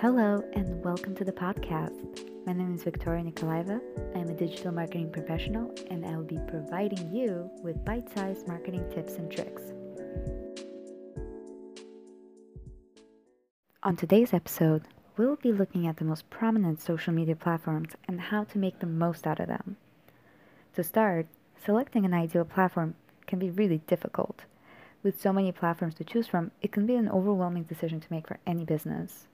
Hello and welcome to the podcast. My name is Victoria Nikolaeva. I'm a digital marketing professional and I will be providing you with bite-sized marketing tips and tricks. On today's episode, we'll be looking at the most prominent social media platforms and how to make the most out of them. To start, selecting an ideal platform can be really difficult. With so many platforms to choose from, it can be an overwhelming decision to make for any business.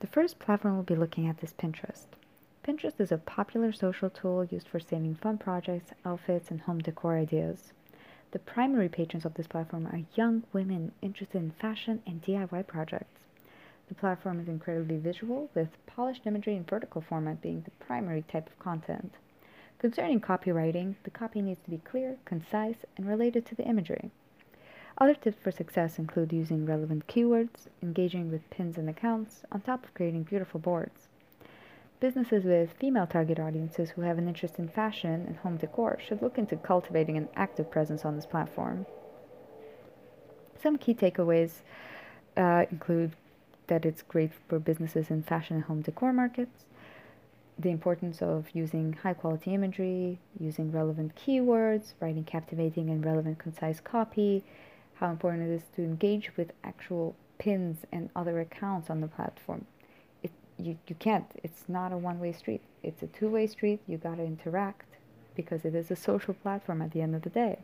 The first platform we'll be looking at is Pinterest. Pinterest is a popular social tool used for saving fun projects, outfits, and home decor ideas. The primary patrons of this platform are young women interested in fashion and DIY projects. The platform is incredibly visual, with polished imagery and vertical format being the primary type of content. Concerning copywriting, the copy needs to be clear, concise, and related to the imagery. Other tips for success include using relevant keywords, engaging with pins and accounts, on top of creating beautiful boards. Businesses with female target audiences who have an interest in fashion and home decor should look into cultivating an active presence on this platform. Some key takeaways include that it's great for businesses in fashion and home decor markets, the importance of using high-quality imagery, using relevant keywords, writing captivating and relevant concise copy, how important it is to engage with actual pins and other accounts on the platform. You can't. It's not a one-way street. It's a two-way street. You got to interact because it is a social platform at the end of the day.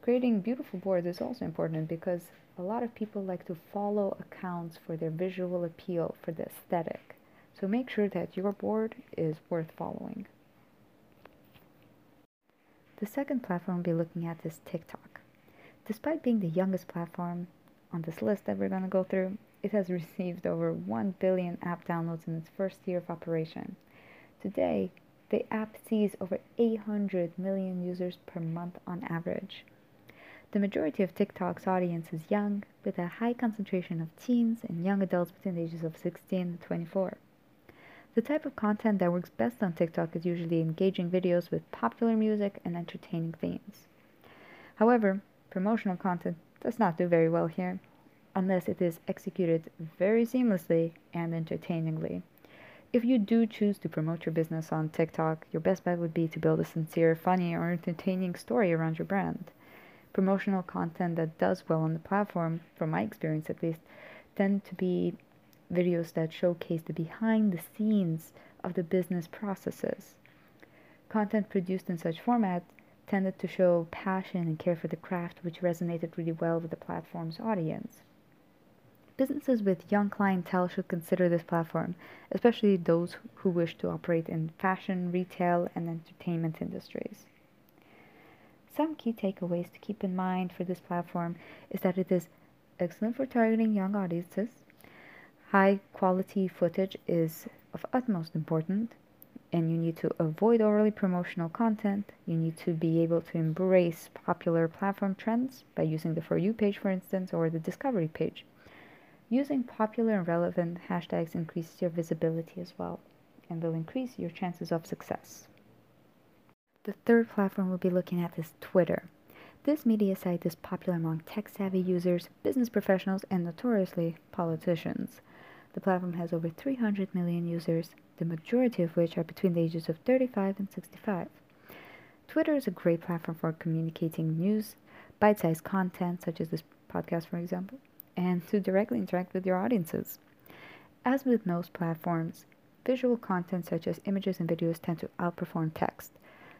Creating beautiful boards is also important because a lot of people like to follow accounts for their visual appeal, for the aesthetic. So make sure that your board is worth following. The second platform we'll be looking at is TikTok. Despite being the youngest platform on this list that we're going to go through, it has received over 1 billion app downloads in its first year of operation. Today, the app sees over 800 million users per month on average. The majority of TikTok's audience is young, with a high concentration of teens and young adults between the ages of 16 and 24. The type of content that works best on TikTok is usually engaging videos with popular music and entertaining themes. However, promotional content does not do very well here, unless it is executed very seamlessly and entertainingly. If you do choose to promote your business on TikTok, your best bet would be to build a sincere, funny, or entertaining story around your brand. Promotional content that does well on the platform, from my experience at least, tend to be videos that showcase the behind-the-scenes of the business processes. Content produced in such format tended to show passion and care for the craft, which resonated really well with the platform's audience. Businesses with young clientele should consider this platform, especially those who wish to operate in fashion, retail, and entertainment industries. Some key takeaways to keep in mind for this platform is that it is excellent for targeting young audiences. High-quality footage is of utmost importance, and you need to avoid overly promotional content. You need to be able to embrace popular platform trends by using the For You page, for instance, or the Discovery page. Using popular and relevant hashtags increases your visibility as well and will increase your chances of success. The third platform we'll be looking at is Twitter. This media site is popular among tech-savvy users, business professionals, and notoriously politicians. The platform has over 300 million users, the majority of which are between the ages of 35 and 65. Twitter is a great platform for communicating news, bite-sized content, such as this podcast, for example, and to directly interact with your audiences. As with most platforms, visual content such as images and videos tend to outperform text.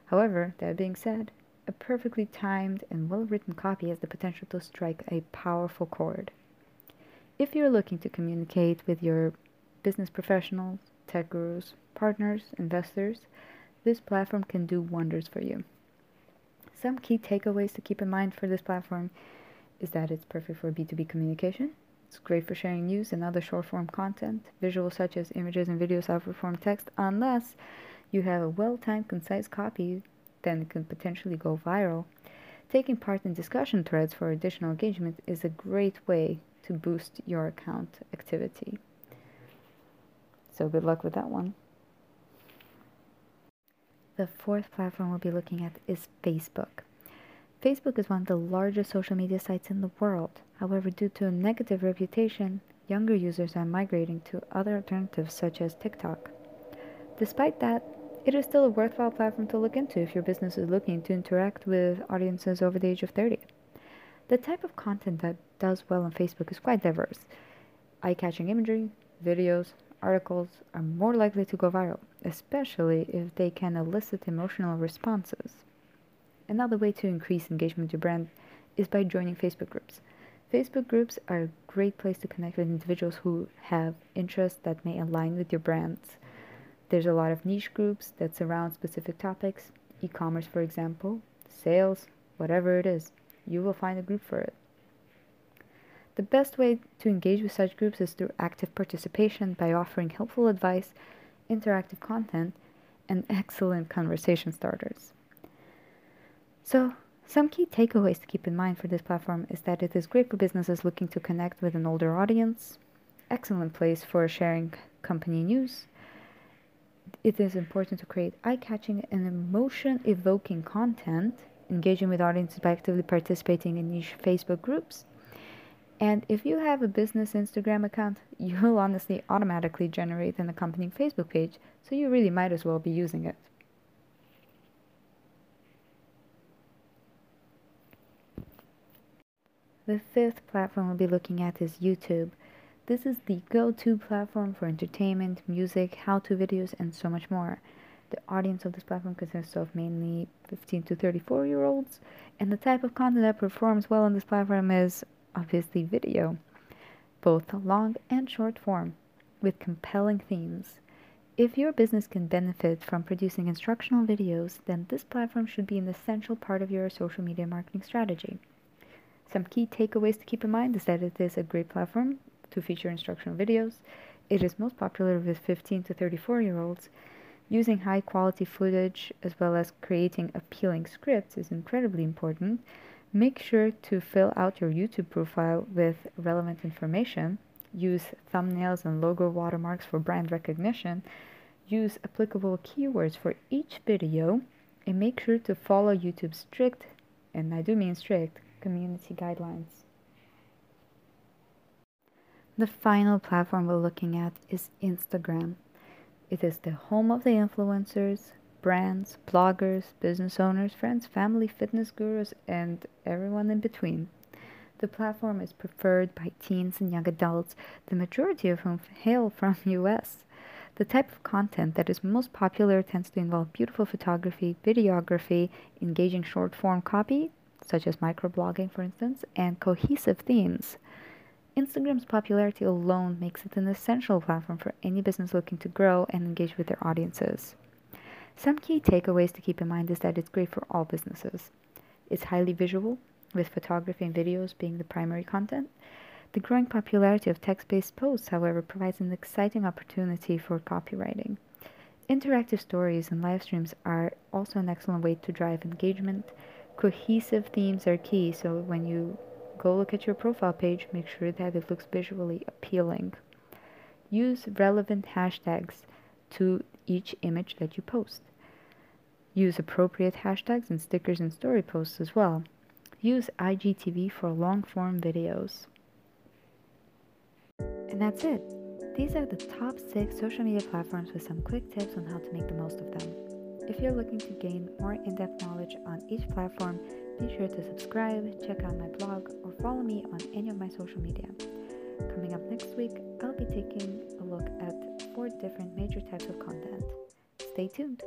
However, that being said, a perfectly timed and well-written copy has the potential to strike a powerful chord. If you're looking to communicate with your business professionals, tech gurus, partners, investors, this platform can do wonders for you. Some key takeaways to keep in mind for this platform is that it's perfect for B2B communication. It's great for sharing news and other short-form content. Visuals such as images and videos outperform text unless you have a well-timed, concise copy, then it can potentially go viral. Taking part in discussion threads for additional engagement is a great way to boost your account activity. So good luck with that one. The fourth platform we'll be looking at is Facebook. Facebook is one of the largest social media sites in the world. However, due to a negative reputation, younger users are migrating to other alternatives such as TikTok. Despite that, it is still a worthwhile platform to look into if your business is looking to interact with audiences over the age of 30. The type of content that does well on Facebook is quite diverse. Eye-catching imagery, videos, articles are more likely to go viral, especially if they can elicit emotional responses. Another way to increase engagement with your brand is by joining Facebook groups. Facebook groups are a great place to connect with individuals who have interests that may align with your brands. There's a lot of niche groups that surround specific topics, e-commerce for example, sales, whatever it is, you will find a group for it. The best way to engage with such groups is through active participation by offering helpful advice, interactive content, and excellent conversation starters. So, some key takeaways to keep in mind for this platform is that it is great for businesses looking to connect with an older audience, excellent place for sharing company news. It is important to create eye-catching and emotion-evoking content, engaging with audiences by actively participating in niche Facebook groups. And if you have a business Instagram account, you'll honestly automatically generate an accompanying Facebook page, so you really might as well be using it. The fifth platform we'll be looking at is YouTube. This is the go-to platform for entertainment, music, how-to videos, and so much more. The audience of this platform consists of mainly 15 to 34-year-olds, and the type of content that performs well on this platform is obviously video, both long and short form, with compelling themes. If your business can benefit from producing instructional videos, then this platform should be an essential part of your social media marketing strategy. Some key takeaways to keep in mind is that it is a great platform to feature instructional videos. It is most popular with 15 to 34-year-olds. Using high-quality footage as well as creating appealing scripts is incredibly important. Make sure to fill out your YouTube profile with relevant information, use thumbnails and logo watermarks for brand recognition, use applicable keywords for each video, and make sure to follow YouTube's strict, and I do mean strict, community guidelines. The final platform we're looking at is Instagram. It is the home of the influencers, brands, bloggers, business owners, friends, family, fitness gurus, and everyone in between. The platform is preferred by teens and young adults, the majority of whom hail from the US. The type of content that is most popular tends to involve beautiful photography, videography, engaging short-form copy, such as microblogging, for instance, and cohesive themes. Instagram's popularity alone makes it an essential platform for any business looking to grow and engage with their audiences. Some key takeaways to keep in mind is that it's great for all businesses. It's highly visual, with photography and videos being the primary content. The growing popularity of text-based posts, however, provides an exciting opportunity for copywriting. Interactive stories and live streams are also an excellent way to drive engagement. Cohesive themes are key, so when you go look at your profile page, make sure that it looks visually appealing. Use relevant hashtags to each image that you post. Use appropriate hashtags and stickers in story posts as well. Use IGTV for long-form videos. And that's it. These are the top 6 social media platforms with some quick tips on how to make the most of them. If you're looking to gain more in-depth knowledge on each platform, be sure to subscribe, check out my blog, or follow me on any of my social media. Coming up next week, I'll be taking a look at 4 different major types of content. Stay tuned!